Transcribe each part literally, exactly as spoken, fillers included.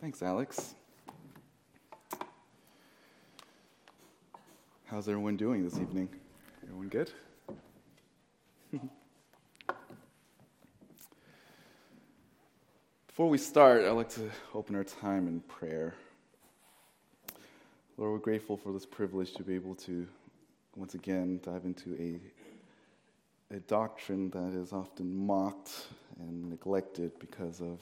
Thanks, Alex. How's everyone doing this evening? Everyone good? Before we start, I'd like to open our time in prayer. Lord, we're grateful for this privilege to be able to, once again, dive into a, a doctrine that is often mocked and neglected because of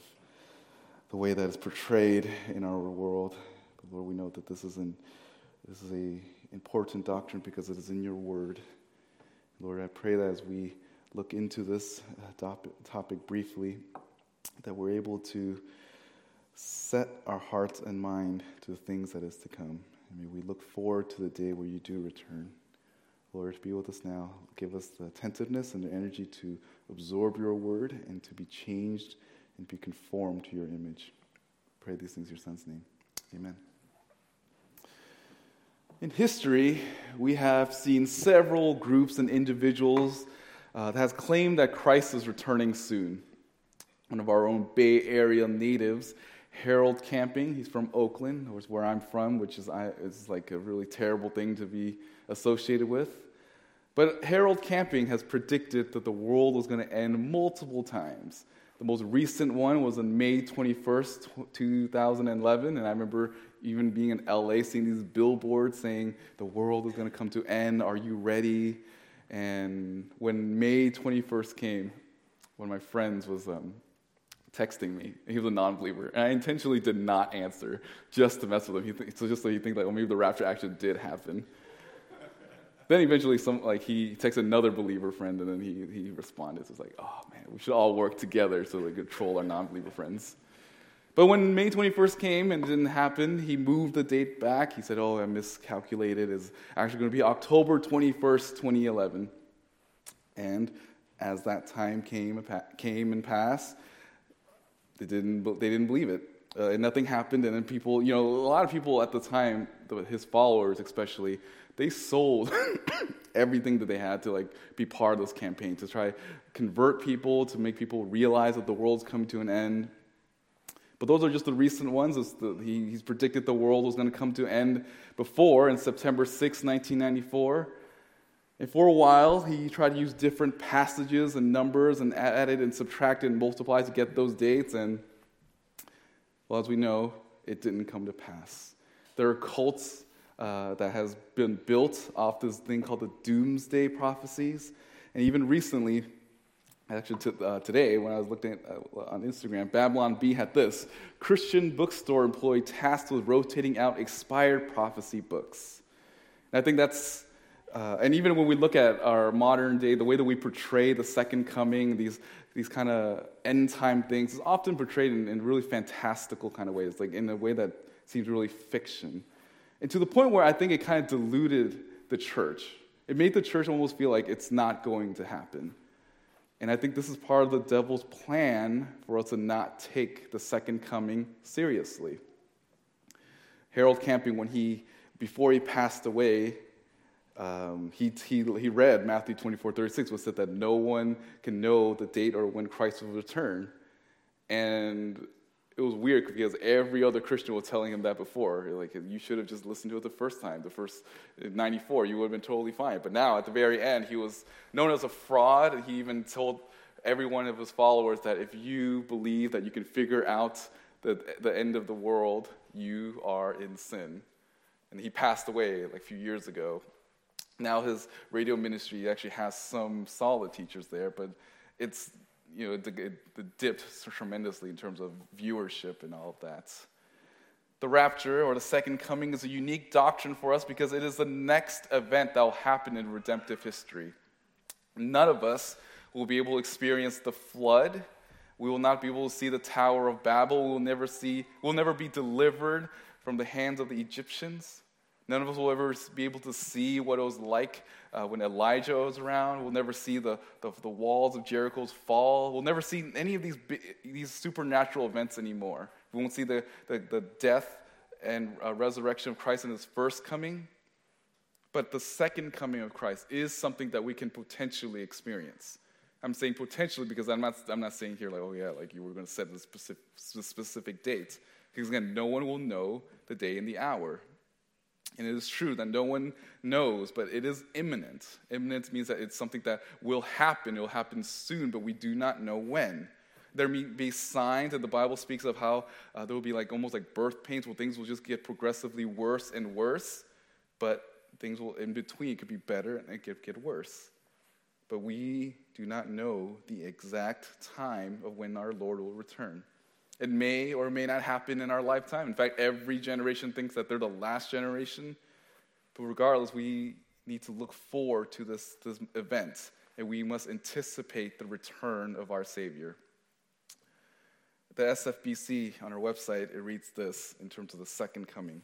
the way that is portrayed in our world. But Lord, we know that this is an this is a important doctrine because it is in your word. Lord, I pray that as we look into this topic briefly, that we're able to set our hearts and mind to the things that is to come. I mean, we look forward to the day where you do return. Lord, be with us now. Give us the attentiveness and the energy to absorb your word and to be changed and be conformed to your image. Pray these things in your son's name. Amen. In history, we have seen several groups and individuals uh, that has claimed that Christ is returning soon. One of our own Bay Area natives, Harold Camping, he's from Oakland, which is where I'm from, which is I, it's like a really terrible thing to be associated with. But Harold Camping has predicted that the world was going to end multiple times. The most recent one was on May twenty-first, two thousand eleven, and I remember even being in L A, seeing these billboards saying, the world is going to come to end, are you ready? And when May twenty-first came, one of my friends was um, texting me. He was a non-believer, and I intentionally did not answer just to mess with him, he th- so just so you think that, well, maybe the rapture actually did happen. Then eventually, some like he texted another believer friend, and then he he responded. So it's like, oh man, we should all work together so we could troll our non-believer friends. But when May twenty-first came and it didn't happen, he moved the date back. He said, oh, I miscalculated. It's actually going to be October twenty-first, twenty eleven. And as that time came came and passed, they didn't they didn't believe it, uh, and nothing happened. And then people, you know, a lot of people at the time, his followers especially, they sold everything that they had to like be part of this campaign, to try to convert people, to make people realize that the world's come to an end. But those are just the recent ones. It's the, he, he's predicted the world was going to come to an end before, in September sixth, nineteen ninety-four. And for a while, he tried to use different passages and numbers and added and subtracted and multiplied to get those dates. And, well, as we know, it didn't come to pass. There are cults Uh, that has been built off this thing called the Doomsday Prophecies. And even recently, actually t- uh, today, when I was looking at, uh, on Instagram, Babylon Bee had this. Christian bookstore employee tasked with rotating out expired prophecy books. And I think that's, uh, and even when we look at our modern day, the way that we portray the second coming, these these kind of end time things, is often portrayed in, in really fantastical kind of ways, like in a way that seems really fiction. And to the point where I think it kind of diluted the church. It made the church almost feel like it's not going to happen. And I think this is part of the devil's plan for us to not take the second coming seriously. Harold Camping, when he, before he passed away, um, he, he he read Matthew twenty-four thirty-six, which said that no one can know the date or when Christ will return. And it was weird because every other Christian was telling him that before. Like, you should have just listened to it the first time. The first ninety-four, you would have been totally fine. But now, at the very end, he was known as a fraud. He even told every one of his followers that if you believe that you can figure out the the end of the world, you are in sin. And he passed away like a few years ago. Now his radio ministry actually has some solid teachers there, but it's, you know, it, it, it dipped tremendously in terms of viewership and all of that. The rapture, or the second coming, is a unique doctrine for us because it is the next event that will happen in redemptive history. None of us will be able to experience the flood. We will not be able to see the Tower of Babel. We will never see, we'll never be delivered from the hands of the Egyptians. None of us will ever be able to see what it was like uh, when Elijah was around. We'll never see the, the the walls of Jericho's fall. We'll never see any of these these supernatural events anymore. We won't see the, the, the death and uh, resurrection of Christ in his first coming. But the second coming of Christ is something that we can potentially experience. I'm saying potentially because I'm not I'm not saying here like, oh yeah, like you were going to set the specific, specific date. Because again, no one will know the day and the hour. And it is true that no one knows, but it is imminent. Imminent means that it's something that will happen. It will happen soon, but we do not know when. There may be signs that the Bible speaks of how uh, there will be like almost like birth pains where things will just get progressively worse and worse, but things will, in between, it could be better and it could get worse. But we do not know the exact time of when our Lord will return. It may or may not happen in our lifetime. In fact, every generation thinks that they're the last generation. But regardless, we need to look forward to this, this event, and we must anticipate the return of our Savior. The S F B C on our website, it reads this in terms of the second coming.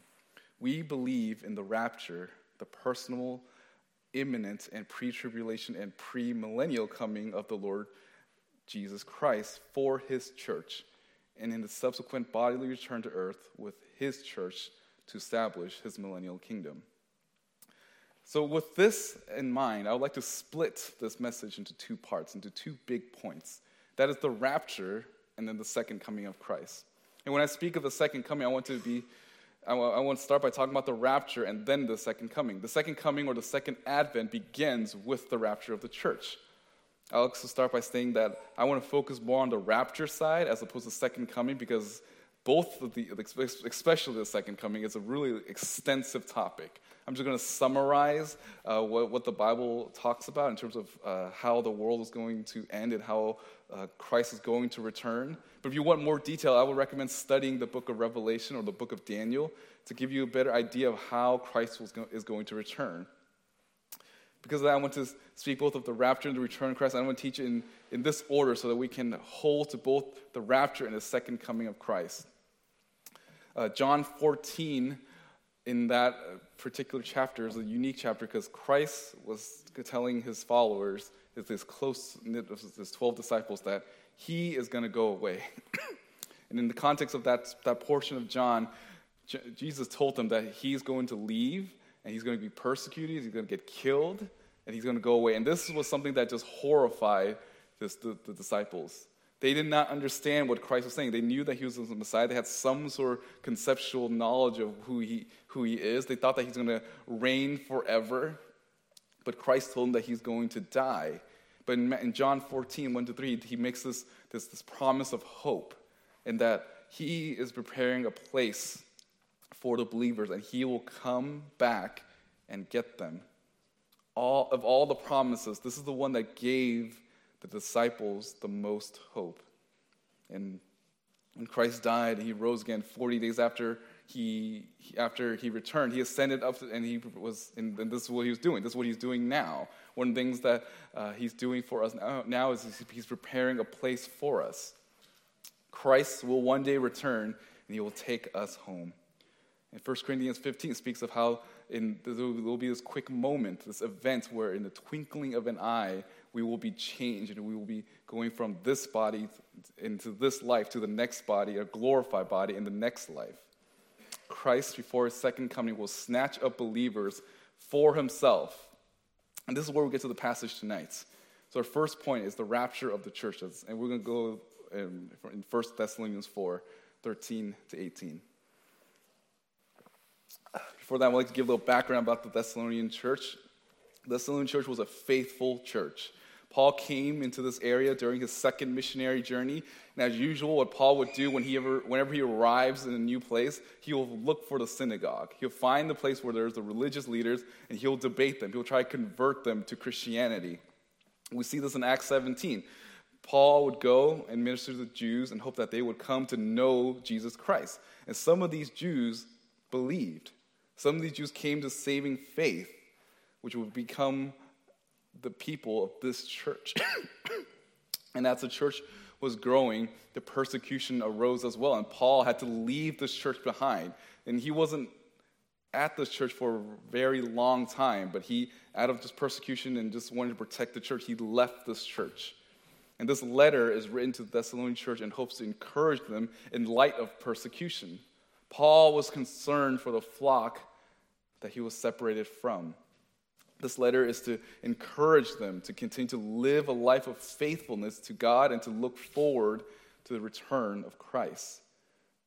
We believe in the rapture, the personal, imminent, and pre-tribulation and pre-millennial coming of the Lord Jesus Christ for his church, and in the subsequent bodily return to earth with his church to establish his millennial kingdom. So with this in mind, I would like to split this message into two parts, into two big points. That is the rapture and then the second coming of Christ. And when I speak of the second coming, I want to be, I want to start by talking about the rapture and then the second coming. The second coming or the second advent begins with the rapture of the church. I'll also start by saying that I want to focus more on the rapture side as opposed to second coming because both of the, especially the second coming, is a really extensive topic. I'm just going to summarize uh, what, what the Bible talks about in terms of uh, how the world is going to end and how uh, Christ is going to return. But if you want more detail, I would recommend studying the book of Revelation or the book of Daniel to give you a better idea of how Christ was go- is going to return. Because of that, I want to speak both of the rapture and the return of Christ. I want to teach it in, in this order so that we can hold to both the rapture and the second coming of Christ. Uh, John fourteen, in that particular chapter, is a unique chapter because Christ was telling his followers, his close, his twelve disciples, that he is going to go away. And in the context of that, that portion of John, J- Jesus told them that he's going to leave, and he's going to be persecuted, he's going to get killed, and he's going to go away. And this was something that just horrified this, the, the disciples. They did not understand what Christ was saying. They knew that he was the Messiah. They had some sort of conceptual knowledge of who he who he is. They thought that he's going to reign forever. But Christ told them that he's going to die. But in, in John fourteen, one to three, he makes this, this, this promise of hope, and that he is preparing a place for the believers, and he will come back and get them. All of all the promises, this is the one that gave the disciples the most hope. And when Christ died, he rose again. Forty days after he after he returned, he ascended up, to, and he was. And this is what he was doing. This is what he's doing now. One of the things that uh, he's doing for us now, now is he's preparing a place for us. Christ will one day return, and he will take us home. And First Corinthians fifteen speaks of how in, there will be this quick moment, this event where in the twinkling of an eye, we will be changed and we will be going from this body into this life to the next body, a glorified body in the next life. Christ, before his second coming, will snatch up believers for himself. And this is where we get to the passage tonight. So our first point is the rapture of the churches. And we're going to go in, in First Thessalonians four, thirteen to eighteen. Before that, I'd like to give a little background about the Thessalonian church. The Thessalonian church was a faithful church. Paul came into this area during his second missionary journey, and as usual, what Paul would do when he ever, whenever he arrives in a new place, he will look for the synagogue. He'll find the place where there's the religious leaders, and he'll debate them. He'll try to convert them to Christianity. We see this in Acts seventeen. Paul would go and minister to the Jews and hope that they would come to know Jesus Christ. And some of these Jews believed. Some of these Jews came to saving faith, which would become the people of this church. And as the church was growing, the persecution arose as well, and Paul had to leave this church behind. And he wasn't at this church for a very long time, but he, out of just persecution and just wanting to protect the church, he left this church. And this letter is written to the Thessalonian church in hopes to encourage them in light of persecution. Paul was concerned for the flock that he was separated from. This letter is to encourage them to continue to live a life of faithfulness to God and to look forward to the return of Christ.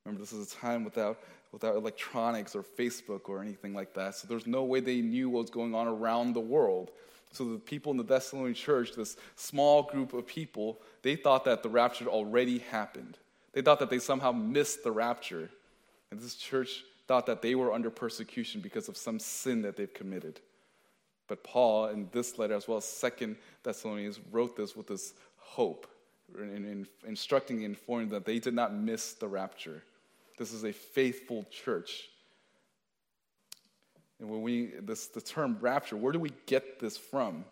Remember, this is a time without without electronics or Facebook or anything like that, so there's no way they knew what was going on around the world. So the people in the Thessalonian church, this small group of people, they thought that the rapture already happened. They thought that they somehow missed the rapture. And this church thought that they were under persecution because of some sin that they've committed. But Paul, in this letter, as well as Second Thessalonians, wrote this with this hope, in, in, instructing and informing that they did not miss the rapture. This is a faithful church. And when we, this the term rapture, where do we get this from?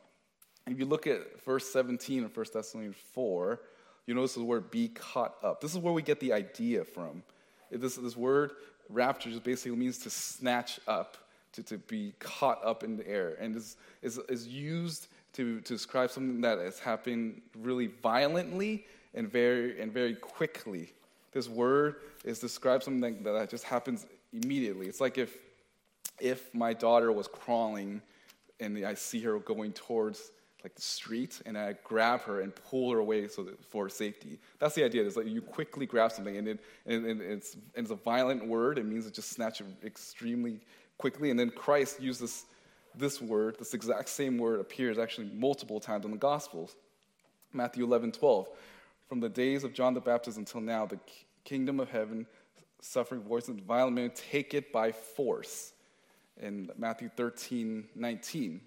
If you look at verse seventeen of First Thessalonians four, you notice the word "be caught up." This is where we get the idea from. This, this word rapture just basically means to snatch up. To, to be caught up in the air, and is is, is used to, to describe something that has happened really violently and very and very quickly. This word is describes something that just happens immediately. It's like if if my daughter was crawling, and I see her going towards like the street, and I grab her and pull her away so that, for safety. That's the idea. It's like you quickly grab something, and it and, and it's and it's a violent word. It means it just snatches extremely quickly, and then Christ uses this word, this exact same word appears actually multiple times in the Gospels. Matthew eleven twelve, from the days of John the Baptist until now, the kingdom of heaven, suffering violent men, take it by force. In Matthew thirteen nineteen,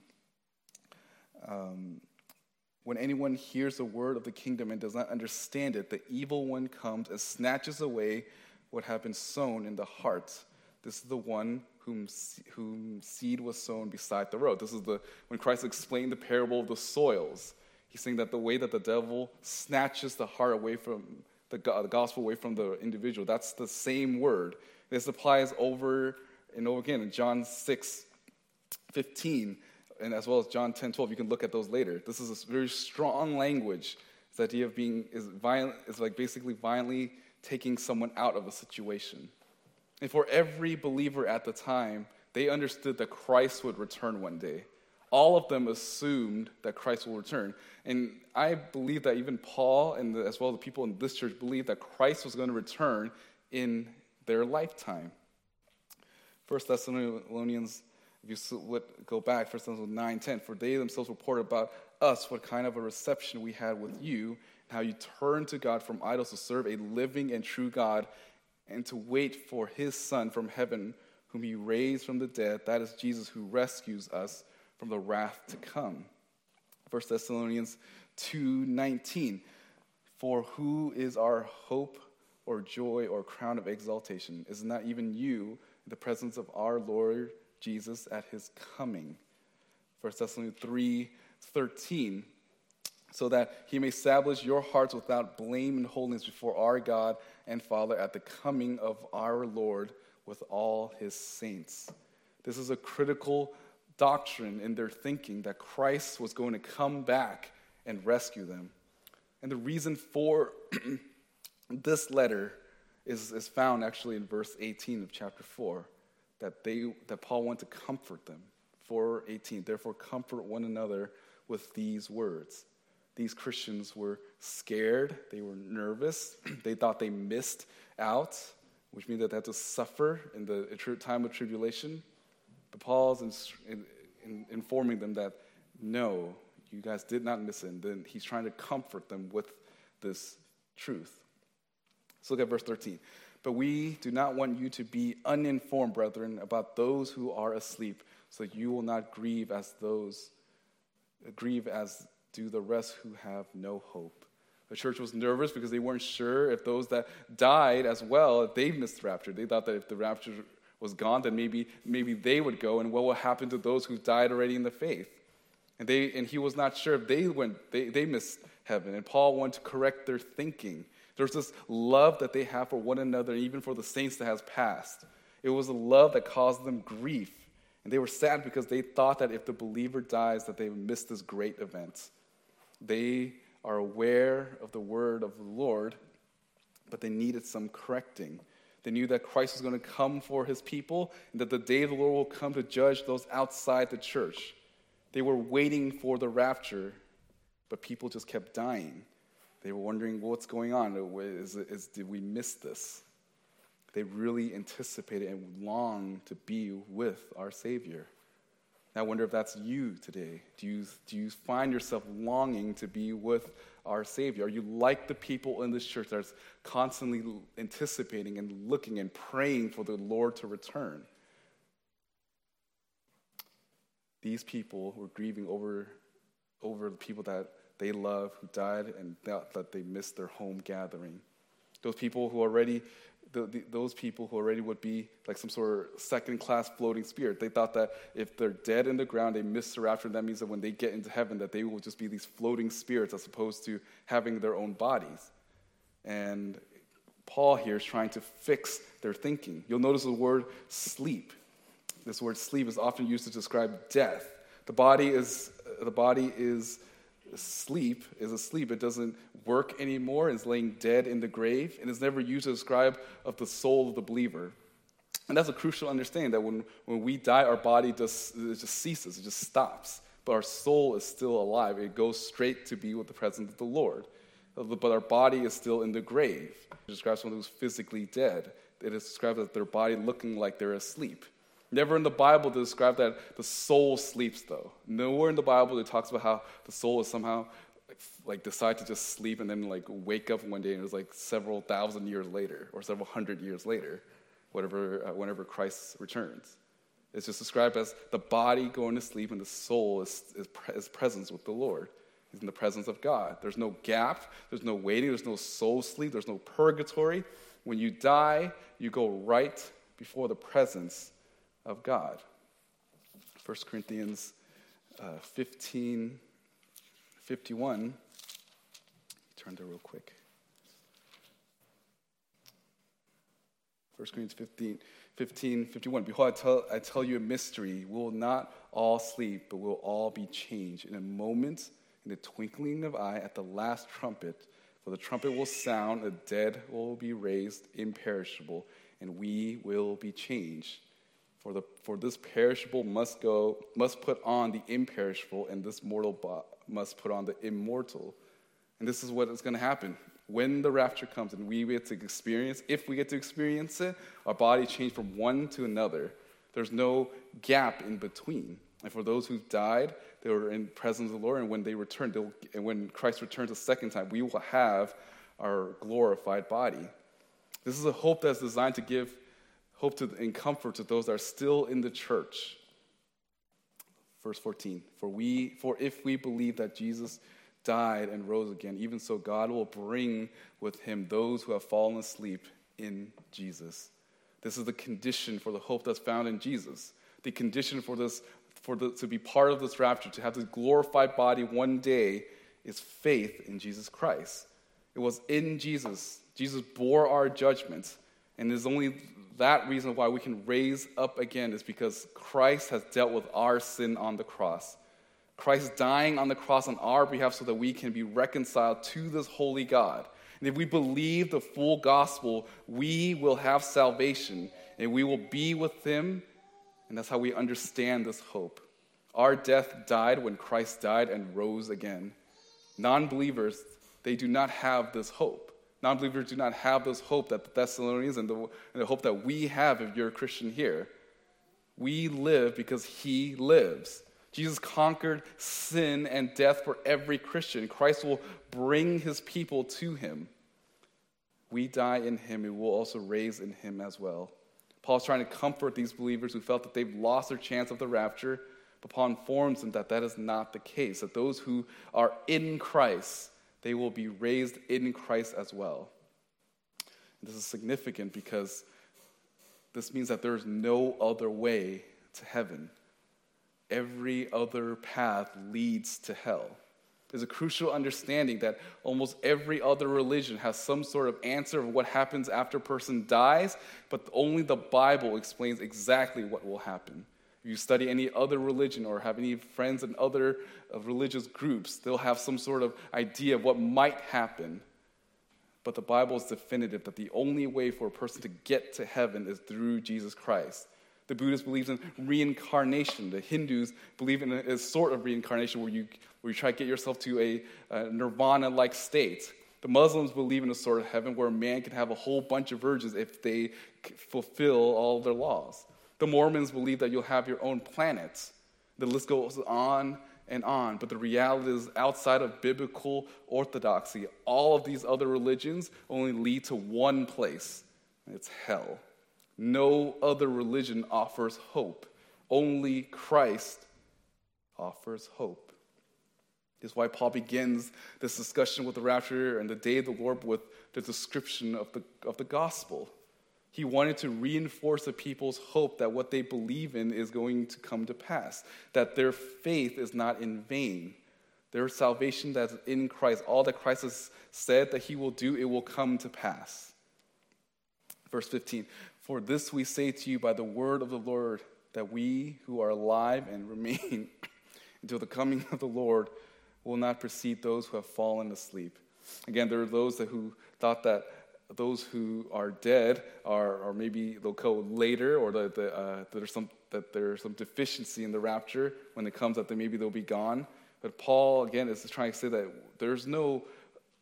um, when anyone hears the word of the kingdom and does not understand it, the evil one comes and snatches away what has been sown in the heart. This is the one Whom, whom seed was sown beside the road. This is the when Christ explained the parable of the soils. He's saying that the way that the devil snatches the heart away from the, the gospel away from the individual, that's the same word. This applies over and over again in John six fifteen, and as well as John ten twelve. You can look at those later. This is a very strong language. This idea of being is violent is like basically violently taking someone out of a situation. And for every believer at the time, they understood that Christ would return one day. All of them assumed that Christ will return. And I believe that even Paul and the, as well as the people in this church believed that Christ was going to return in their lifetime. First Thessalonians, if you would go back, First Thessalonians nine ten, for they themselves report about us what kind of a reception we had with you, and how you turned to God from idols to serve a living and true God, and to wait for his Son from heaven, whom he raised from the dead. That is Jesus, who rescues us from the wrath to come. First Thessalonians two nineteen, for who is our hope or joy or crown of exaltation? Is not even you in the presence of our Lord Jesus at his coming? First Thessalonians three thirteen, so that he may establish your hearts without blame and holiness before our God and Father at the coming of our Lord with all his saints. This is a critical doctrine in their thinking, that Christ was going to come back and rescue them. And the reason for this letter is, is found actually in verse eighteen of chapter four, that they that Paul wanted to comfort them. four eighteen, therefore comfort one another with these words. These Christians were scared. They were nervous. They thought they missed out, which means that they had to suffer in the time of tribulation. But Paul's in, in, in informing them that, no, you guys did not miss it. And then he's trying to comfort them with this truth. Let's look at verse thirteen. But we do not want you to be uninformed, brethren, about those who are asleep, so that you will not grieve as those, grieve as do the rest who have no hope. The church was nervous because they weren't sure if those that died as well, if they missed the rapture. They thought that if the rapture was gone, then maybe maybe they would go, and what will happen to those who died already in the faith? And they and he was not sure if they went they, they missed heaven. And Paul wanted to correct their thinking. There's this love that they have for one another, even for the saints that has passed. It was a love that caused them grief. And they were sad because they thought that if the believer dies, that they would miss this great event. They are aware of the word of the Lord, but they needed some correcting. They knew that Christ was going to come for his people, and that the day of the Lord will come to judge those outside the church. They were waiting for the rapture, but people just kept dying. They were wondering, well, what's going on? Is, is, did we miss this? They really anticipated and longed to be with our Savior. And I wonder if that's you today. Do you, do you find yourself longing to be with our Savior? Are you like the people in this church that's constantly anticipating and looking and praying for the Lord to return? These people were grieving over, over the people that they love who died and thought that they missed their home gathering. Those people who already, the, the, those people who already would be like some sort of second-class floating spirit. They thought that if they're dead in the ground, they missed the rapture. That means that when they get into heaven, that they will just be these floating spirits as opposed to having their own bodies. And Paul here is trying to fix their thinking. You'll notice the word sleep. This word sleep is often used to describe death. The body is the body is sleep, is asleep. It doesn't work anymore. It's laying dead in the grave. And it's never used to describe of the soul of the believer. And that's a crucial understanding, that when, when we die, our body just, it just ceases. It just stops. But our soul is still alive. It goes straight to be with the presence of the Lord. But our body is still in the grave. It describes someone who's physically dead. It is described as their body looking like they're asleep. Never in the Bible to describe that the soul sleeps, though. Nowhere in the Bible it talks about how the soul is somehow like decide to just sleep and then like wake up one day and it was like several thousand years later or several hundred years later, whatever, uh, whenever Christ returns. It's just described as the body going to sleep and the soul is is, pre- is presence with the Lord. He's in the presence of God. There's no gap. There's no waiting. There's no soul sleep. There's no purgatory. When you die, you go right before the presence of God. First Corinthians uh, fifteen fifty-one. Turn there real quick. First Corinthians fifteen fifteen fifty-one. Behold, I tell, I tell you a mystery. We will not all sleep, but we'll all be changed in a moment, in the twinkling of an eye, at the last trumpet. For the trumpet will sound, the dead will be raised imperishable, and we will be changed. For the for this perishable must go must put on the imperishable, and this mortal bo- must put on the immortal. And this is what is going to happen when the rapture comes, and we get to experience. If we get to experience it, our body changed from one to another. There's no gap in between. And for those who died, they were in the presence of the Lord, and when they returned, they'll, and when Christ returns a second time, we will have our glorified body. This is a hope that's designed to give hope to, and comfort to those that are still in the church. Verse fourteen, for we, for if we believe that Jesus died and rose again, even so God will bring with him those who have fallen asleep in Jesus. This is the condition for the hope that's found in Jesus. The condition for this, for the, to be part of this rapture, to have this glorified body one day, is faith in Jesus Christ. It was in Jesus. Jesus bore our judgment, and there's only that reason why we can raise up again is because Christ has dealt with our sin on the cross. Christ dying on the cross on our behalf so that we can be reconciled to this holy God. And if we believe the full gospel, we will have salvation and we will be with him. And that's how we understand this hope. Our death died when Christ died and rose again. Non-believers, they do not have this hope. Non-believers do not have this hope that the Thessalonians and the, and the hope that we have if you're a Christian here. We live because he lives. Jesus conquered sin and death for every Christian. Christ will bring his people to him. We die in him and we'll also raise in him as well. Paul's trying to comfort these believers who felt that they've lost their chance of the rapture, but Paul informs them that that is not the case, that those who are in Christ, they will be raised in Christ as well. And this is significant because this means that there is no other way to heaven. Every other path leads to hell. There's a crucial understanding that almost every other religion has some sort of answer of what happens after a person dies, but only the Bible explains exactly what will happen. If you study any other religion or have any friends in other religious groups, they'll have some sort of idea of what might happen. But the Bible is definitive that the only way for a person to get to heaven is through Jesus Christ. The Buddhist believes in reincarnation. The Hindus believe in a, a sort of reincarnation where you where you try to get yourself to a, a nirvana-like state. The Muslims believe in a sort of heaven where a man can have a whole bunch of virgins if they fulfill all their laws. The Mormons believe that you'll have your own planet. The list goes on and on. But the reality is, outside of biblical orthodoxy, all of these other religions only lead to one place. It's hell. No other religion offers hope. Only Christ offers hope. This is why Paul begins this discussion with the rapture and the day of the Lord with the description of the, of the gospel. He wanted to reinforce the people's hope that what they believe in is going to come to pass, that their faith is not in vain. Their salvation that's in Christ, all that Christ has said that he will do, it will come to pass. Verse fifteen, for this we say to you by the word of the Lord, that we who are alive and remain until the coming of the Lord will not precede those who have fallen asleep. Again, there are those that who thought that those who are dead are, or maybe they'll go later, or that, the, uh, that, there's some, that there's some deficiency in the rapture when it comes, that they, maybe they'll be gone. But Paul, again, is trying to say that there's no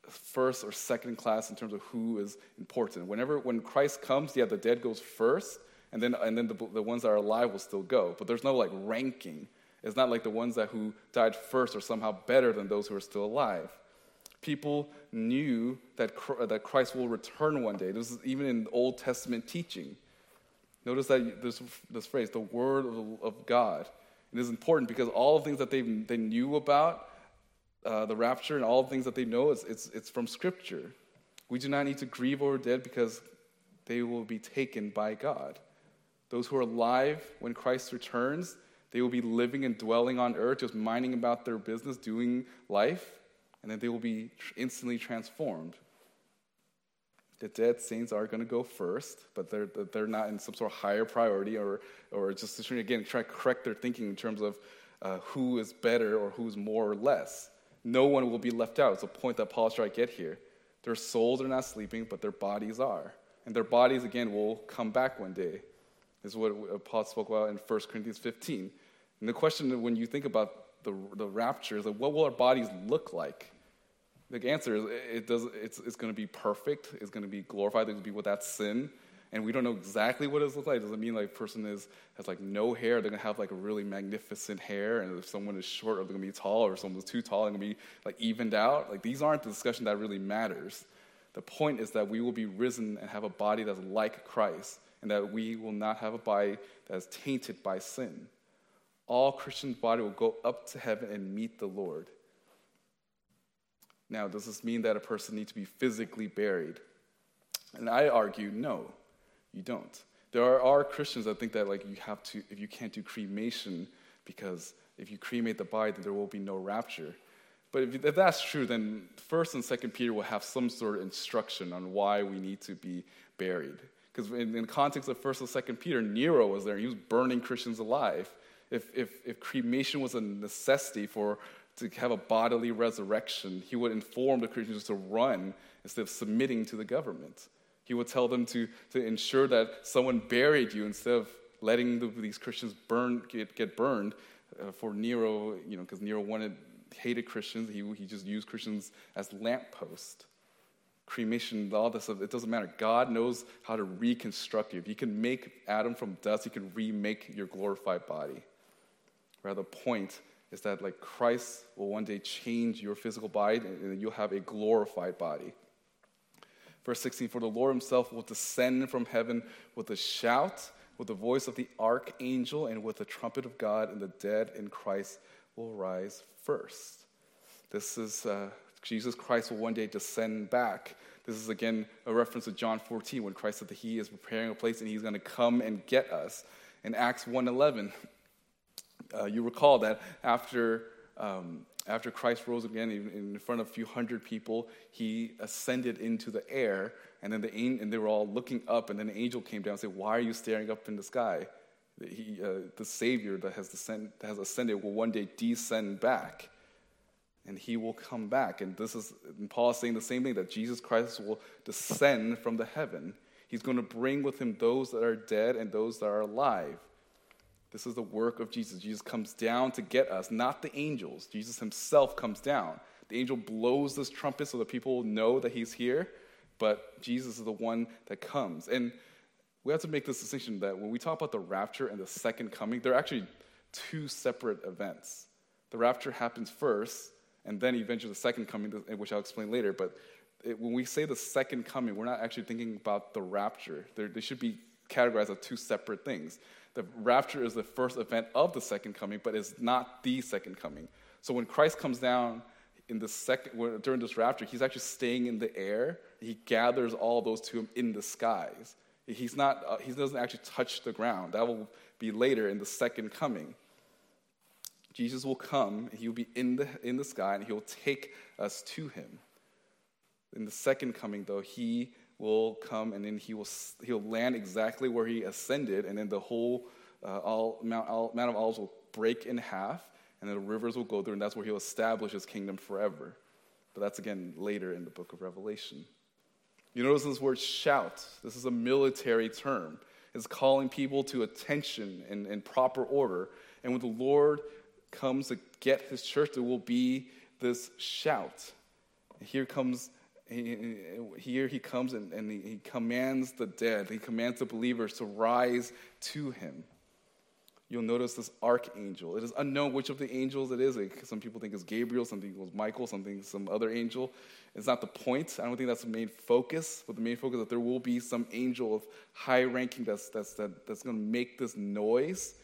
first or second class in terms of who is important. Whenever, when Christ comes, yeah, the dead goes first, and then and then the, the ones that are alive will still go. But there's no, like, ranking. It's not like the ones that who died first are somehow better than those who are still alive. People knew that that Christ will return one day. This is even in Old Testament teaching. Notice that this this phrase, the word of, of God. It is important because all the things that they they knew about uh, the rapture and all the things that they know, it's, it's it's from Scripture. We do not need to grieve over dead because they will be taken by God. Those who are alive when Christ returns, they will be living and dwelling on earth, just minding about their business, doing life. And then they will be instantly transformed. The dead saints are going to go first, but they're they're not in some sort of higher priority, or or just to, again, try to correct their thinking in terms of uh, who is better or who's more or less. No one will be left out. It's a point that Paul's trying to get here. Their souls are not sleeping, but their bodies are. And their bodies, again, will come back one day. This is what Paul spoke about in First Corinthians fifteen. And the question, when you think about The, the rapture is like, what will our bodies look like? The answer is it does. It's it's going to be perfect. It's going to be glorified. It's going to be without sin, and we don't know exactly what it looks like. It doesn't mean like a person is has like no hair. They're going to have like a really magnificent hair, and if someone is short, they're going to be tall, or if someone's too tall, they're going to be like evened out. Like these aren't the discussion that really matters. The point is that we will be risen and have a body that's like Christ, and that we will not have a body that's tainted by sin. All Christians' body will go up to heaven and meet the Lord. Now, does this mean that a person needs to be physically buried? And I argue, no, you don't. There are, are Christians that think that, like, you have to, if you can't do cremation, because if you cremate the body, then there will be no rapture. But if, if that's true, then First and Second Peter will have some sort of instruction on why we need to be buried. Because in, in context of First and Second Peter, Nero was there, and he was burning Christians alive. If, if if cremation was a necessity for to have a bodily resurrection, he would inform the Christians to run instead of submitting to the government. He would tell them to, to ensure that someone buried you instead of letting the, these Christians burn get, get burned uh, for Nero, you know, because Nero wanted hated Christians. He he just used Christians as lampposts. Cremation, all this stuff, it doesn't matter. God knows how to reconstruct you. If he can make Adam from dust, he can remake your glorified body. Rather, the point is that, like, Christ will one day change your physical body, and you'll have a glorified body. Verse sixteen, for the Lord himself will descend from heaven with a shout, with the voice of the archangel, and with the trumpet of God, and the dead in Christ will rise first. This is, uh, Jesus Christ will one day descend back. This is, again, a reference to John fourteen, when Christ said that he is preparing a place, and he's going to come and get us. In Acts one eleven. Uh, you recall that after um, after Christ rose again in front of a few hundred people, he ascended into the air, and then the and they were all looking up, and then an angel came down and said, "Why are you staring up in the sky? He, uh, the Savior that has descend, has ascended will one day descend back, and he will come back." And this is and Paul is saying the same thing, that Jesus Christ will descend from the heaven. He's going to bring with him those that are dead and those that are alive. This is the work of Jesus. Jesus comes down to get us, not the angels. Jesus himself comes down. The angel blows this trumpet so that people know that he's here, but Jesus is the one that comes. And we have to make this distinction that when we talk about the rapture and the second coming, they're actually two separate events. The rapture happens first, and then eventually the second coming, which I'll explain later. But it, when we say the second coming, we're not actually thinking about the rapture. They're, they should be categorized as two separate things. The rapture is the first event of the second coming, but it's not the second coming. So when Christ comes down in the second, during this rapture, he's actually staying in the air. He gathers all those to him in the skies. He's not. Uh, he doesn't actually touch the ground. That will be later in the second coming. Jesus will come. He will be in the in the sky, and he will take us to him. In the second coming, though, he will come, and then he will he'll land exactly where he ascended, and then the whole uh, all, Mount, all Mount of Olives will break in half, and then the rivers will go through, and that's where he'll establish his kingdom forever. But that's again later in the book of Revelation. You notice this word shout. This is a military term. It's calling people to attention and, and proper order. And when the Lord comes to get his church, there will be this shout. Here comes, here he comes and, and he commands the dead. He commands the believers to rise to him. You'll notice this archangel. It is unknown which of the angels it is. Some people think it's Gabriel, some think it's Michael, some think some other angel. It's not the point. I don't think that's the main focus. But the main focus is that there will be some angel of high ranking that's that's that, that's going to make this noise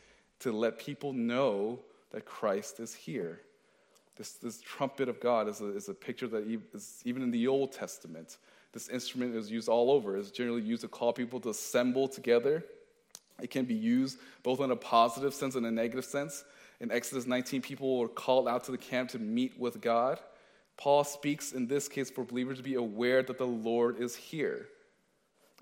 to let people know that Christ is here. This this trumpet of God is a, is a picture that is even in the Old Testament. This instrument is used all over. It's generally used to call people to assemble together. It can be used both in a positive sense and a negative sense. In Exodus nineteen, people were called out to the camp to meet with God. Paul speaks in this case for believers to be aware that the Lord is here.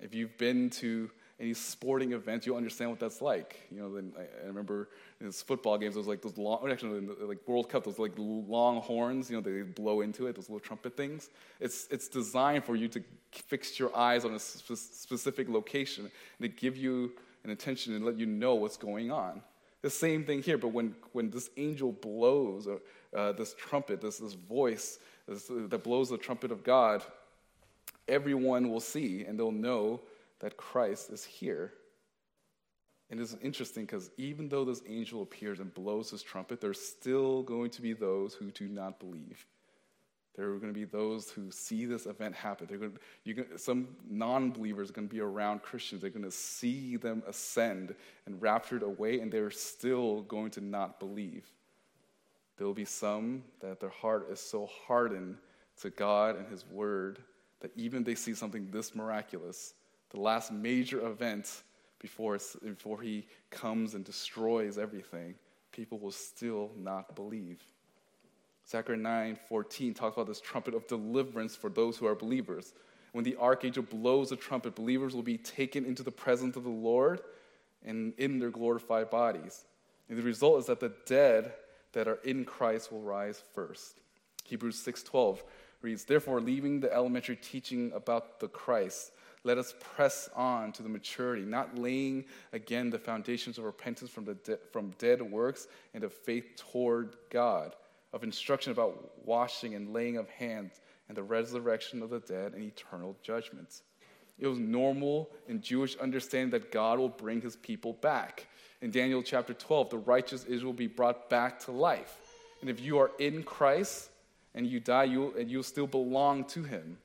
If you've been to any sporting event, you'll understand what that's like. You know, then I remember in those football games, it was like those long, actually, like World Cup, those like long horns. You know, they blow into it. Those little trumpet things. It's it's designed for you to fix your eyes on a sp- specific location and to give you an attention and let you know what's going on. The same thing here, but when, when this angel blows or, uh, this trumpet, this this voice this, uh, that blows the trumpet of God, everyone will see and they'll know that Christ is here. And it's interesting because even though this angel appears and blows his trumpet, there's still going to be those who do not believe. There are going to be those who see this event happen. They're going to, you're going to, some non-believers are going to be around Christians. They're going to see them ascend and raptured away, and they're still going to not believe. There will be some that their heart is so hardened to God and his word that even they see something this miraculous, the last major event before, before he comes and destroys everything, people will still not believe. Zechariah nine fourteen talks about this trumpet of deliverance for those who are believers. When the archangel blows a trumpet, believers will be taken into the presence of the Lord and in their glorified bodies. And the result is that the dead that are in Christ will rise first. Hebrews six twelve reads, "Therefore, leaving the elementary teaching about the Christ, let us press on to the maturity, not laying again the foundations of repentance from the de- from dead works and of faith toward God, of instruction about washing and laying of hands and the resurrection of the dead and eternal judgments." It was normal in Jewish understanding that God will bring his people back. In Daniel chapter twelve, the righteous Israel will be brought back to life. And if you are in Christ and you die, you and you'll still belong to him.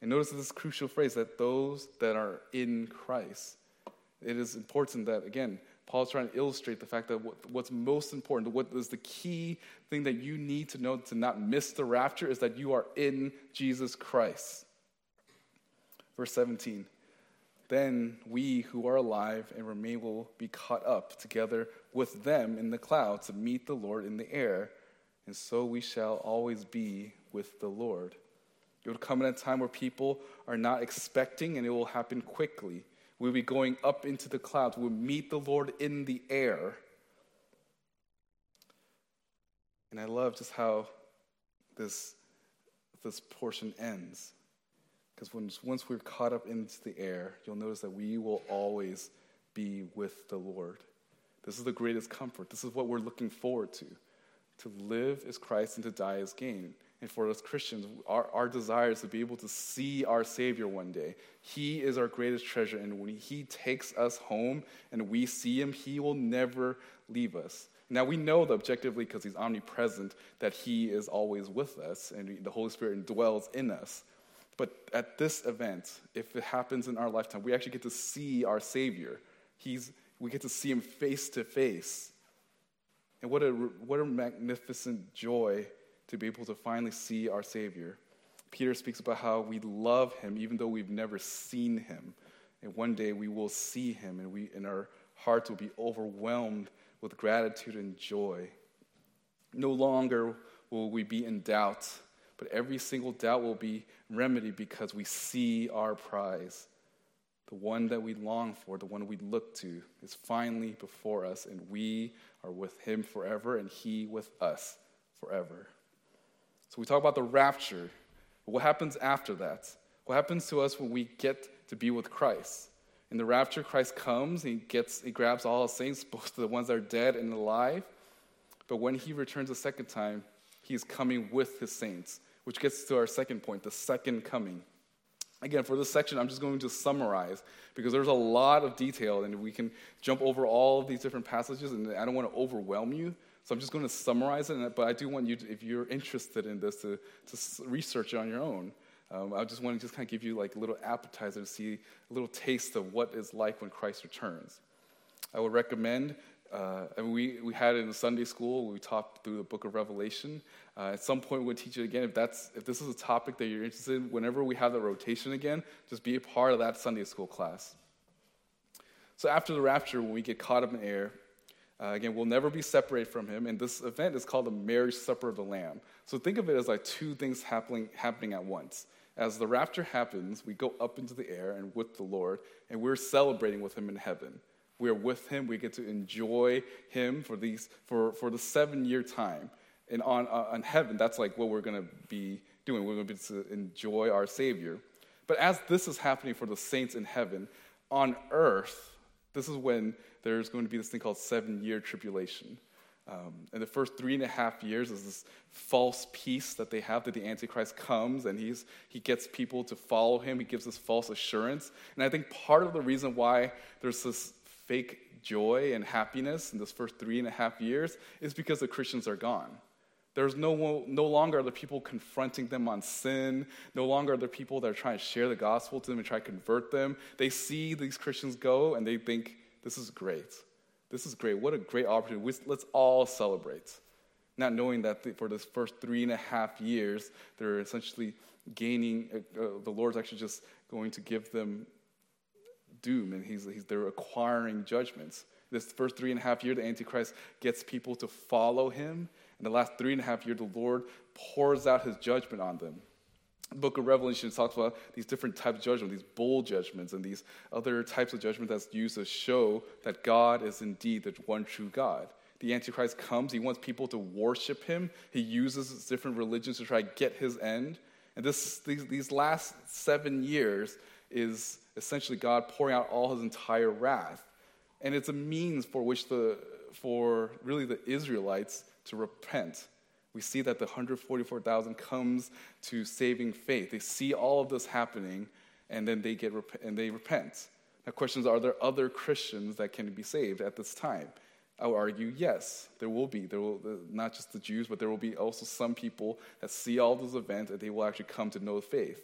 And notice this crucial phrase, that those that are in Christ. It is important that, again, Paul's trying to illustrate the fact that what's most important, what is the key thing that you need to know to not miss the rapture, is that you are in Jesus Christ. Verse seventeen, "Then we who are alive and remain will be caught up together with them in the clouds to meet the Lord in the air, and so we shall always be with the Lord." It will come at a time where people are not expecting, and it will happen quickly. We'll be going up into the clouds. We'll meet the Lord in the air. And I love just how this, this portion ends. Because once we're caught up into the air, you'll notice that we will always be with the Lord. This is the greatest comfort. This is what we're looking forward to. To live is Christ and to die is gain. And for us Christians, our, our desire is to be able to see our Savior one day. He is our greatest treasure, and when He takes us home and we see Him, He will never leave us. Now, we know that objectively, because He's omnipresent, that He is always with us, and the Holy Spirit dwells in us. But at this event, if it happens in our lifetime, we actually get to see our Savior. He's, we get to see Him face to face. And what a, what a magnificent joy to be able to finally see our Savior. Peter speaks about how we love Him even though we've never seen Him. And one day we will see Him, and we and our hearts will be overwhelmed with gratitude and joy. No longer will we be in doubt, but every single doubt will be remedied because we see our prize. The one that we long for, the one we look to, is finally before us, and we are with Him forever, and He with us forever. So we talk about the rapture. What happens after that? What happens to us when we get to be with Christ? In the rapture, Christ comes, and he, gets, he grabs all His saints, both the ones that are dead and alive. But when He returns a second time, He's coming with His saints, which gets to our second point, the second coming. Again, for this section, I'm just going to summarize because there's a lot of detail, and we can jump over all of these different passages, and I don't want to overwhelm you, so I'm just going to summarize it, but I do want you, to, if you're interested in this, to, to research it on your own. Um, I just want to just kind of give you like a little appetizer to see a little taste of what it's like when Christ returns. I would recommend, uh, I mean, we, we had it in Sunday school, we talked through the book of Revelation. Uh, at some point, we'll teach it again. If that's if this is a topic that you're interested in, whenever we have the rotation again, just be a part of that Sunday school class. So after the rapture, when we get caught up in air, Uh, again, we'll never be separated from Him, and this event is called the marriage supper of the Lamb. So think of it as like two things happening happening at once. As the rapture happens, we go up into the air and with the Lord, and we're celebrating with Him in heaven. We're with Him. We get to enjoy Him for these for, for the seven-year time. And on, uh, on heaven, that's like what we're going to be doing. We're going to be to enjoy our Savior. But as this is happening for the saints in heaven, on earth, this is when there's going to be this thing called seven-year tribulation. Um, and the first three and a half years is this false peace that they have, that the Antichrist comes, and he's he gets people to follow him. He gives this false assurance. And I think part of the reason why there's this fake joy and happiness in this first three and a half years is because the Christians are gone. There's no no longer are there people confronting them on sin. No longer are there people that are trying to share the gospel to them and try to convert them. They see these Christians go, and they think, this is great. This is great. What a great opportunity. Let's all celebrate. Not knowing that for this first three and a half years, they're essentially gaining, uh, the Lord's actually just going to give them doom, and he's, he's they're acquiring judgments. This first three and a half year, the Antichrist gets people to follow him. In the last three and a half years, the Lord pours out his judgment on them. The book of Revelation talks about these different types of judgment, these bowl judgments and these other types of judgment that's used to show that God is indeed the one true God. The Antichrist comes. He wants people to worship him. He uses different religions to try to get his end. And this, these, these last seven years is essentially God pouring out all his entire wrath. And it's a means for which the, for really the Israelites to repent. We see that the one hundred forty-four thousand comes to saving faith. They see all of this happening, and then they get rep- and they repent. Now, questions are: are there other Christians that can be saved at this time? I would argue yes, there will be. There will not just the Jews, but there will be also some people that see all those events, and they will actually come to know faith,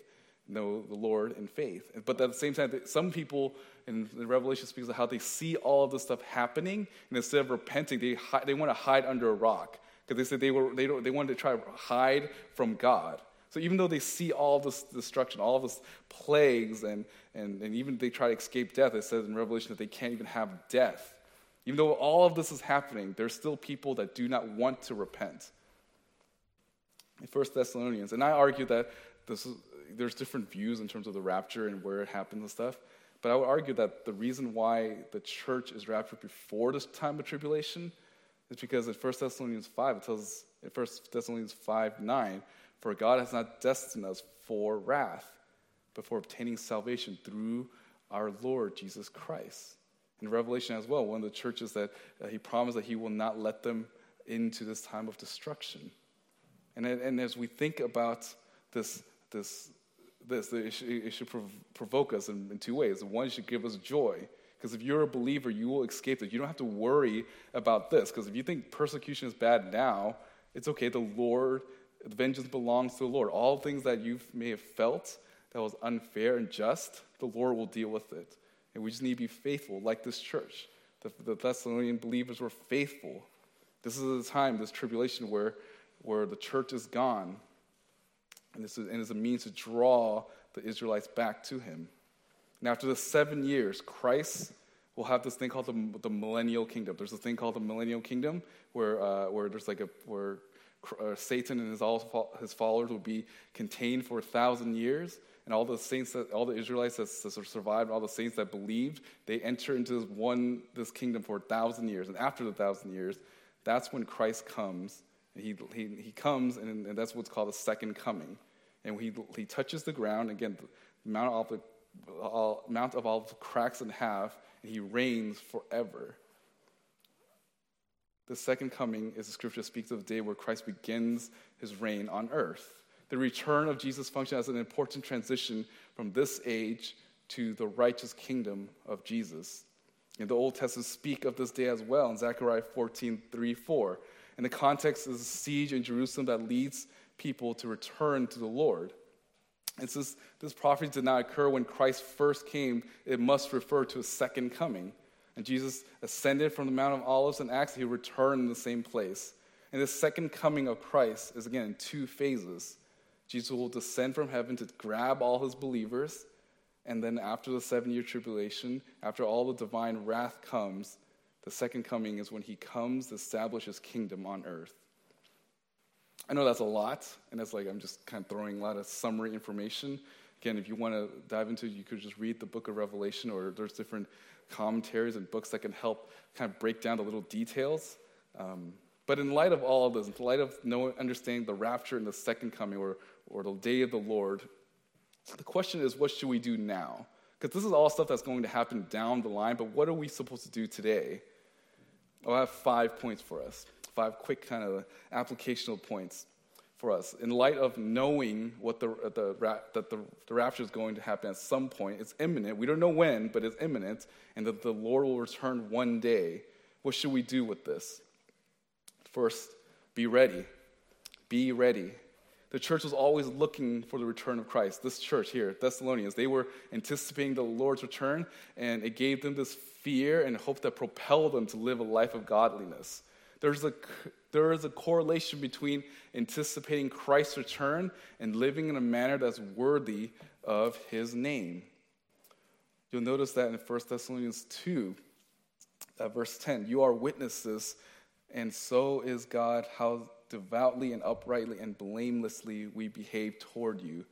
know the Lord in faith. But at the same time, some people in the Revelation speaks of how they see all of this stuff happening, and instead of repenting, they hide, they want to hide under a rock because they said they were they don't, they wanted to try to hide from God. So even though they see all this destruction, all this plagues, and and and even they try to escape death, it says in Revelation that they can't even have death. Even though all of this is happening, there's still people that do not want to repent. In First Thessalonians, and I argue that this is, there's different views in terms of the rapture and where it happens and stuff. But I would argue that the reason why the church is raptured before this time of tribulation is because in First Thessalonians five, it tells us in First Thessalonians five nine, for God has not destined us for wrath, but for obtaining salvation through our Lord Jesus Christ. in Revelation as well, one of the churches that uh, he promised that he will not let them into this time of destruction. And and as we think about this, this, this, it should, it should prov- provoke us in, in two ways. One, it should give us joy, because if you're a believer, you will escape this. You don't have to worry about this, because if you think persecution is bad now, it's okay. The Lord, the vengeance belongs to the Lord. All things that you may have felt that was unfair and just, the Lord will deal with it. And we just need to be faithful, like this church. The, the Thessalonian believers were faithful. This is a time, this tribulation, where where the church is gone, and this is and is a means to draw the Israelites back to him. And after the seven years, Christ will have this thing called the, the Millennial Kingdom. There's this thing called the Millennial Kingdom, where uh, where there's like a where uh, Satan and his all his followers will be contained for a thousand years, and all the saints, that, all the Israelites that, that survived, all the saints that believed, they enter into this one this kingdom for a thousand years. And after the thousand years, that's when Christ comes. He, he he comes, and, and that's what's called the second coming. And he he touches the ground. Again, the Mount of Olives, Mount of Olives cracks in half, and he reigns forever. The second coming, as the scripture speaks of, the day where Christ begins his reign on earth. The return of Jesus functions as an important transition from this age to the righteous kingdom of Jesus. And the Old Testament speak of this day as well in Zechariah fourteen, three, four. And the context is a siege in Jerusalem that leads people to return to the Lord. And since this prophecy did not occur when Christ first came, it must refer to a second coming. And Jesus ascended from the Mount of Olives in Acts, he returned in the same place. And the second coming of Christ is, again, in two phases. Jesus will descend from heaven to grab all his believers, and then after the seven-year tribulation, after all the divine wrath comes, the second coming is when he comes to establish his kingdom on earth. I know that's a lot, and that's like I'm just kind of throwing a lot of summary information. Again, if you want to dive into it, you could just read the book of Revelation, or there's different commentaries and books that can help kind of break down the little details. Um, but in light of all of this, in light of knowing, understanding the rapture and the second coming, or, or the day of the Lord, the question is, what should we do now? Because this is all stuff that's going to happen down the line, but what are we supposed to do today? Oh, I have five points for us, five quick kind of applicational points for us. In light of knowing what the the that the, the rapture is going to happen at some point, it's imminent. We don't know when, but it's imminent, and that the Lord will return one day. What should we do with this? First, be ready. Be ready. The church was always looking for the return of Christ. This church here, Thessalonians, they were anticipating the Lord's return, and it gave them this fear and hope that propelled them to live a life of godliness. There's a, there is a correlation between anticipating Christ's return and living in a manner that's worthy of his name. You'll notice that in First Thessalonians two, uh, verse ten, you are witnesses, and so is God, how devoutly and uprightly and blamelessly we behave toward you,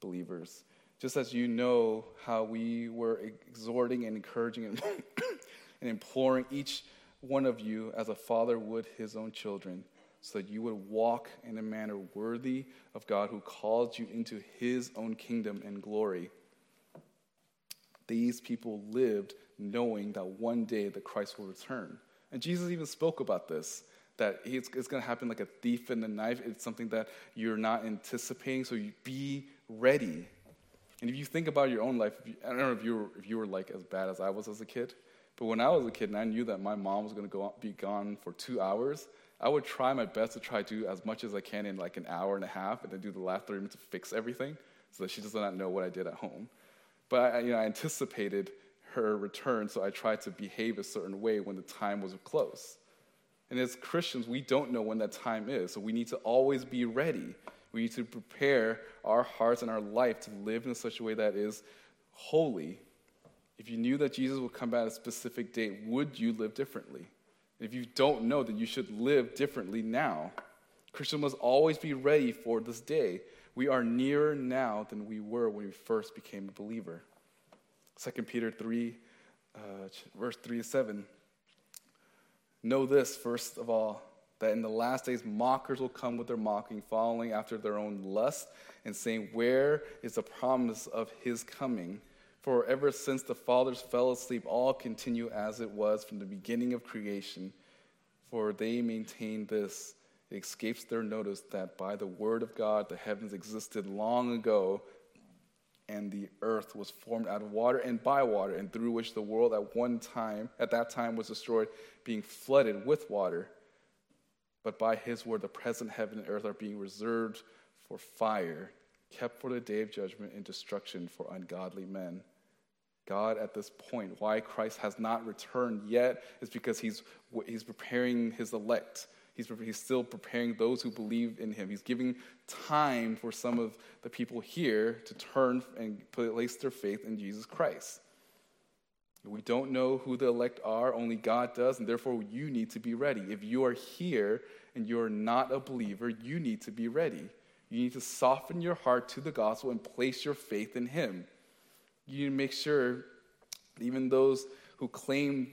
believers. Just as you know how we were exhorting and encouraging and, and imploring each one of you as a father would his own children, so that you would walk in a manner worthy of God who called you into his own kingdom and glory. These people lived knowing that one day the Christ will return. And Jesus even spoke about this, that it's, it's going to happen like a thief in the night. It's something that you're not anticipating, so you be ready. And if you think about your own life, if you, I don't know if you were, if you were like as bad as I was as a kid, but when I was a kid and I knew that my mom was going to go be gone for two hours, I would try my best to try to do as much as I can in like an hour and a half, and then do the last thirty minutes to fix everything so that she does not know what I did at home. But I, you know, I anticipated her return, so I tried to behave a certain way when the time was close. And as Christians, we don't know when that time is, so we need to always be ready. We need to prepare our hearts and our life to live in such a way that is holy. If you knew that Jesus would come back at a specific date, would you live differently? If you don't know, then you should live differently now. Christians must always be ready for this day. We are nearer now than we were when we first became a believer. Second Peter three, uh, verse three to seven. Know this, first of all, that in the last days mockers will come with their mocking, following after their own lust, and saying, where is the promise of his coming? For ever since the fathers fell asleep, all continue as it was from the beginning of creation. For they maintain this. It escapes their notice that by the word of God the heavens existed long ago, and the earth was formed out of water and by water, and through which the world at one time, at that time was destroyed, being flooded with water. But by his word the present heaven and earth are being reserved for fire, kept for the day of judgment and destruction for ungodly men. God, at this point, why Christ has not returned yet is because he's he's preparing his elect. He's, he's still preparing those who believe in him. He's giving time for some of the people here to turn and place their faith in Jesus Christ. We don't know who the elect are, only God does, and therefore you need to be ready. If you are here and you're not a believer, you need to be ready. You need to soften your heart to the gospel and place your faith in him. You need to make sure even those who claim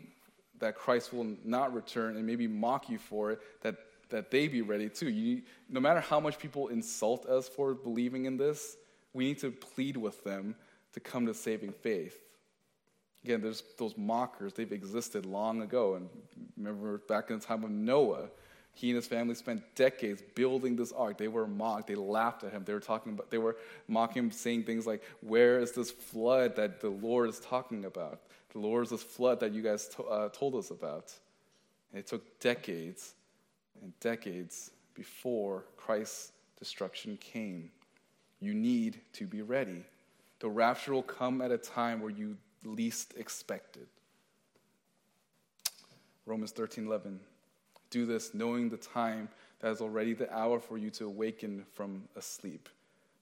that Christ will not return and maybe mock you for it, that, that they be ready too. You, no matter how much people insult us for believing in this, we need to plead with them to come to saving faith. Again, there's those mockers, they've existed long ago. And remember back in the time of Noah, he and his family spent decades building this ark. They were mocked. They laughed at him. They were talking about, they were mocking him, saying things like, "Where is this flood that the Lord is talking about? The Lord is this flood that you guys to, uh, told us about." And it took decades and decades before Christ's destruction came. You need to be ready. The rapture will come at a time where you least expect it. Romans thirteen eleven. Do this knowing the time that is already the hour for you to awaken from asleep.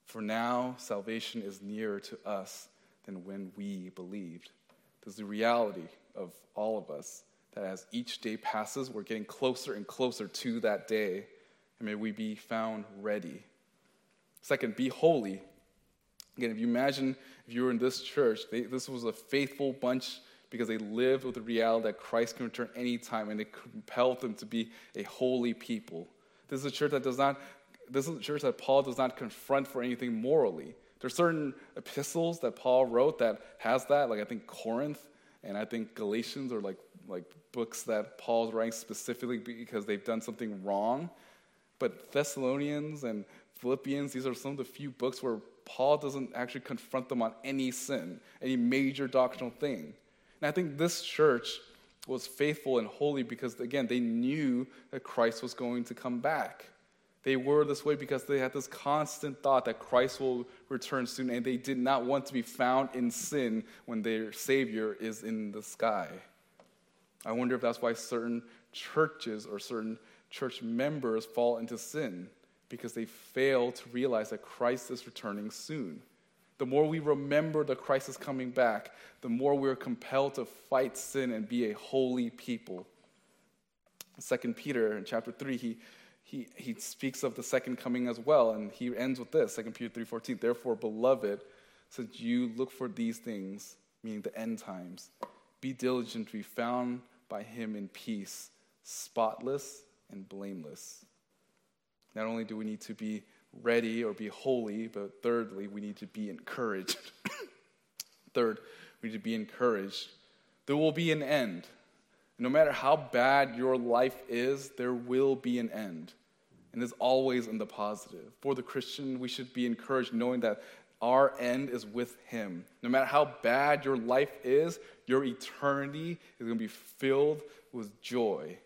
For now, salvation is nearer to us than when we believed. This is the reality of all of us, that as each day passes, we're getting closer and closer to that day, and may we be found ready. Second, be holy. Again, if you imagine if you were in this church, they, this was a faithful bunch, because they lived with the reality that Christ can return any time, and it compelled them to be a holy people. This is a church that does not, this is a church that Paul does not confront for anything morally. There are certain epistles that Paul wrote that has that, like I think Corinth, and I think Galatians are like, like books that Paul's writing specifically because they've done something wrong. But Thessalonians and Philippians, these are some of the few books where Paul doesn't actually confront them on any sin, any major doctrinal thing. And I think this church was faithful and holy because, again, they knew that Christ was going to come back. They were this way because they had this constant thought that Christ will return soon, and they did not want to be found in sin when their Savior is in the sky. I wonder if that's why certain churches or certain church members fall into sin, because they fail to realize that Christ is returning soon. The more we remember that Christ is coming back, the more we're compelled to fight sin and be a holy people. Second Peter, in chapter three, he he he speaks of the second coming as well, and he ends with this, Second Peter three fourteen, "Therefore, beloved, since you look for these things," meaning the end times, "be diligent to be found by him in peace, spotless and blameless." Not only do we need to be ready or be holy, but thirdly, we need to be encouraged. Third, we need to be encouraged. There will be an end. No matter how bad your life is, there will be an end. And it's always in the positive. For the Christian, we should be encouraged knowing that our end is with him. No matter how bad your life is, your eternity is going to be filled with joy.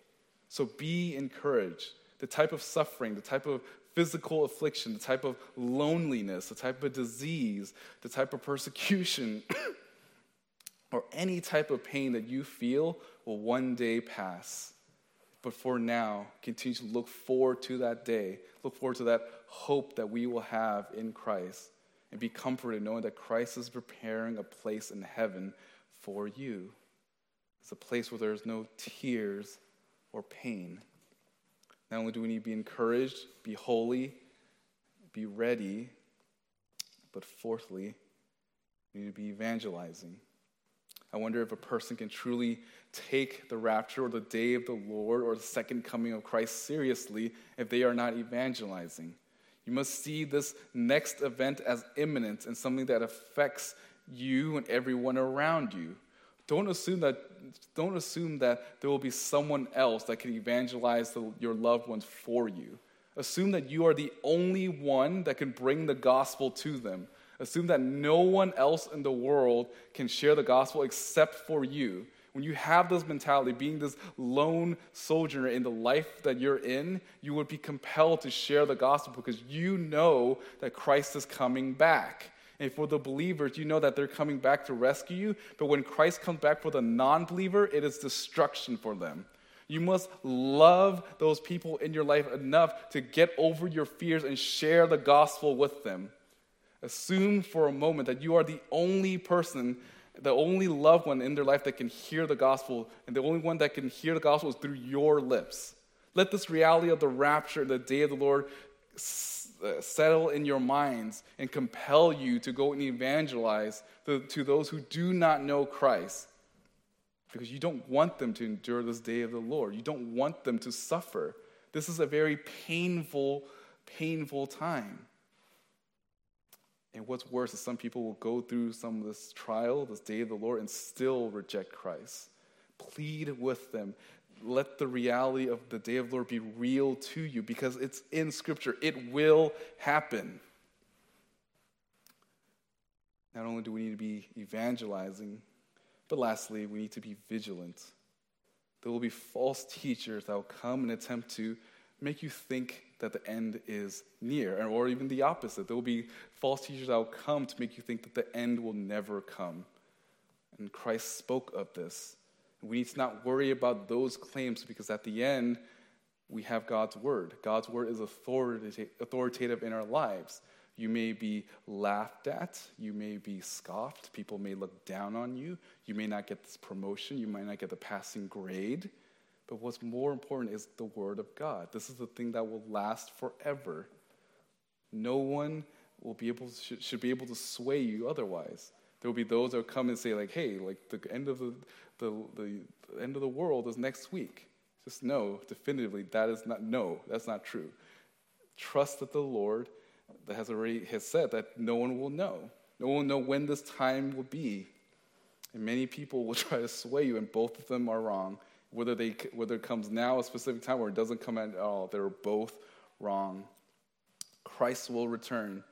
So be encouraged. The type of suffering, the type of physical affliction, the type of loneliness, the type of disease, the type of persecution, or any type of pain that you feel will one day pass. But for now, continue to look forward to that day. Look forward to that hope that we will have in Christ. And be comforted knowing that Christ is preparing a place in heaven for you. It's a place where there's no tears or pain. Not only do we need to be encouraged, be holy, be ready, but fourthly, we need to be evangelizing. I wonder if a person can truly take the rapture or the day of the Lord or the second coming of Christ seriously if they are not evangelizing. You must see this next event as imminent and something that affects you and everyone around you. Don't assume that don't assume that there will be someone else that can evangelize the, your loved ones for you. Assume that you are the only one that can bring the gospel to them. Assume that no one else in the world can share the gospel except for you. When you have this mentality, being this lone soldier in the life that you're in, you would be compelled to share the gospel because you know that Christ is coming back. And for the believers, you know that they're coming back to rescue you, but when Christ comes back for the non-believer, it is destruction for them. You must love those people in your life enough to get over your fears and share the gospel with them. Assume for a moment that you are the only person, the only loved one in their life that can hear the gospel, and the only one that can hear the gospel is through your lips. Let this reality of the rapture, the day of the Lord, settle in your minds and compel you to go and evangelize to, to those who do not know Christ, because you don't want them to endure this day of the Lord. You don't want them to suffer. This is a very painful, painful time. And what's worse is some people will go through some of this trial, this day of the Lord, and still reject Christ. Plead with them. Let the reality of the day of the Lord be real to you, because it's in Scripture. It will happen. Not only do we need to be evangelizing, but lastly, we need to be vigilant. There will be false teachers that will come and attempt to make you think that the end is near, or even the opposite. There will be false teachers that will come to make you think that the end will never come. And Christ spoke of this. We need to not worry about those claims, because at the end, we have God's word. God's word is authoritative in our lives. You may be laughed at. You may be scoffed. People may look down on you. You may not get this promotion. You might not get the passing grade. But what's more important is the word of God. This is the thing that will last forever. No one will be able to, should be able to sway you otherwise. There will be those that will come and say, like, hey, like the end of the, the, the, the end of the world is next week. Just know definitively that is not no, that's not true. Trust that the Lord that has already has said that no one will know. No one will know when this time will be. And many people will try to sway you, and both of them are wrong. Whether they whether it comes now a specific time or it doesn't come at all, they're both wrong. Christ will return,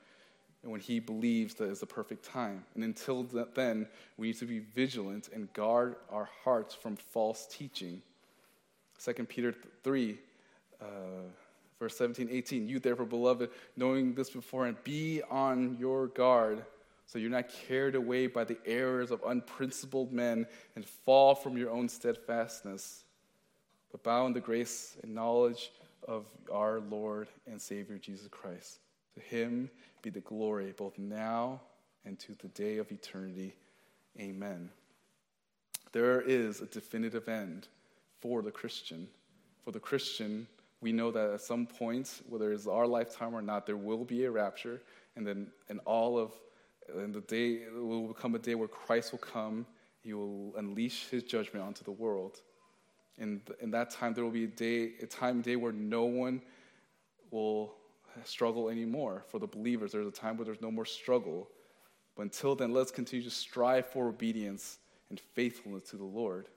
and when he believes that is the perfect time. And until then, we need to be vigilant and guard our hearts from false teaching. Second Peter three, uh, verse seventeen, eighteen, you therefore, beloved, knowing this beforehand, be on your guard, so you're not carried away by the errors of unprincipled men and fall from your own steadfastness, but bow in the grace and knowledge of our Lord and Savior Jesus Christ. To him be the glory, both now and to the day of eternity. Amen. There is a definitive end for the Christian. For the Christian, we know that at some point, whether it's our lifetime or not, there will be a rapture, and then in all of And the day it will become a day where Christ will come. He will unleash his judgment onto the world. And in that time, there will be a day, a time, day where no one will struggle anymore. For the believers, there's a time where there's no more struggle. But until then, let's continue to strive for obedience and faithfulness to the Lord.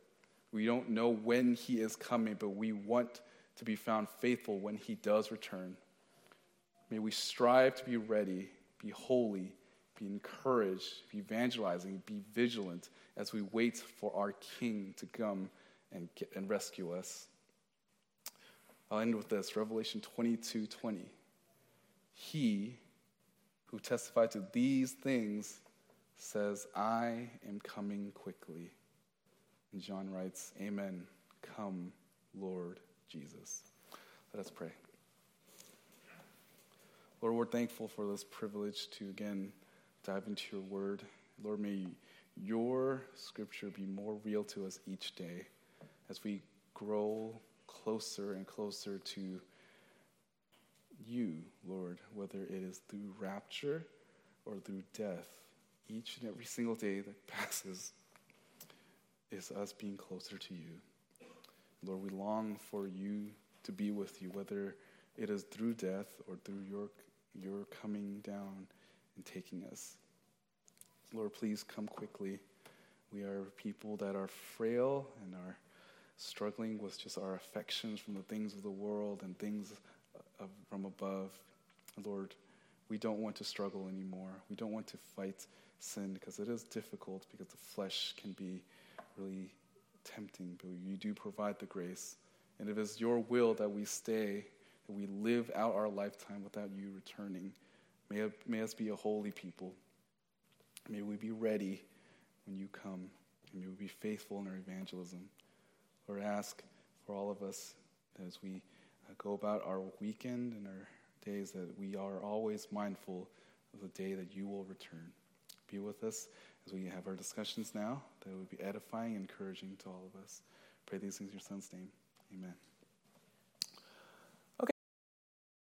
We don't know when he is coming, but we want to be found faithful when he does return. May we strive to be ready, be holy, be encouraged, be evangelizing, be vigilant as we wait for our King to come and get, and rescue us. I'll end with this, Revelation twenty-two twenty. He who testified to these things says, I am coming quickly. And John writes, Amen. Come, Lord Jesus. Let us pray. Lord, we're thankful for this privilege to again dive into your word. Lord, may your scripture be more real to us each day as we grow closer and closer to you, Lord, whether it is through rapture or through death. Each and every single day that passes is us being closer to you. Lord, we long for you to be with you, whether it is through death or through your, your coming down and taking us. Lord, please come quickly. We are people that are frail and are struggling with just our affections from the things of the world and things of, from above. Lord, we don't want to struggle anymore. We don't want to fight sin because it is difficult, because the flesh can be really tempting, but you do provide the grace. And if it's your will that we stay, that we live out our lifetime without you returning, may, it, may us be a holy people. May we be ready when you come, and may we be faithful in our evangelism. Lord, ask for all of us that as we go about our weekend and our days, that we are always mindful of the day that you will return. Be with us as we have our discussions now, that it would be edifying and encouraging to all of us. Pray these things in your Son's name. Amen.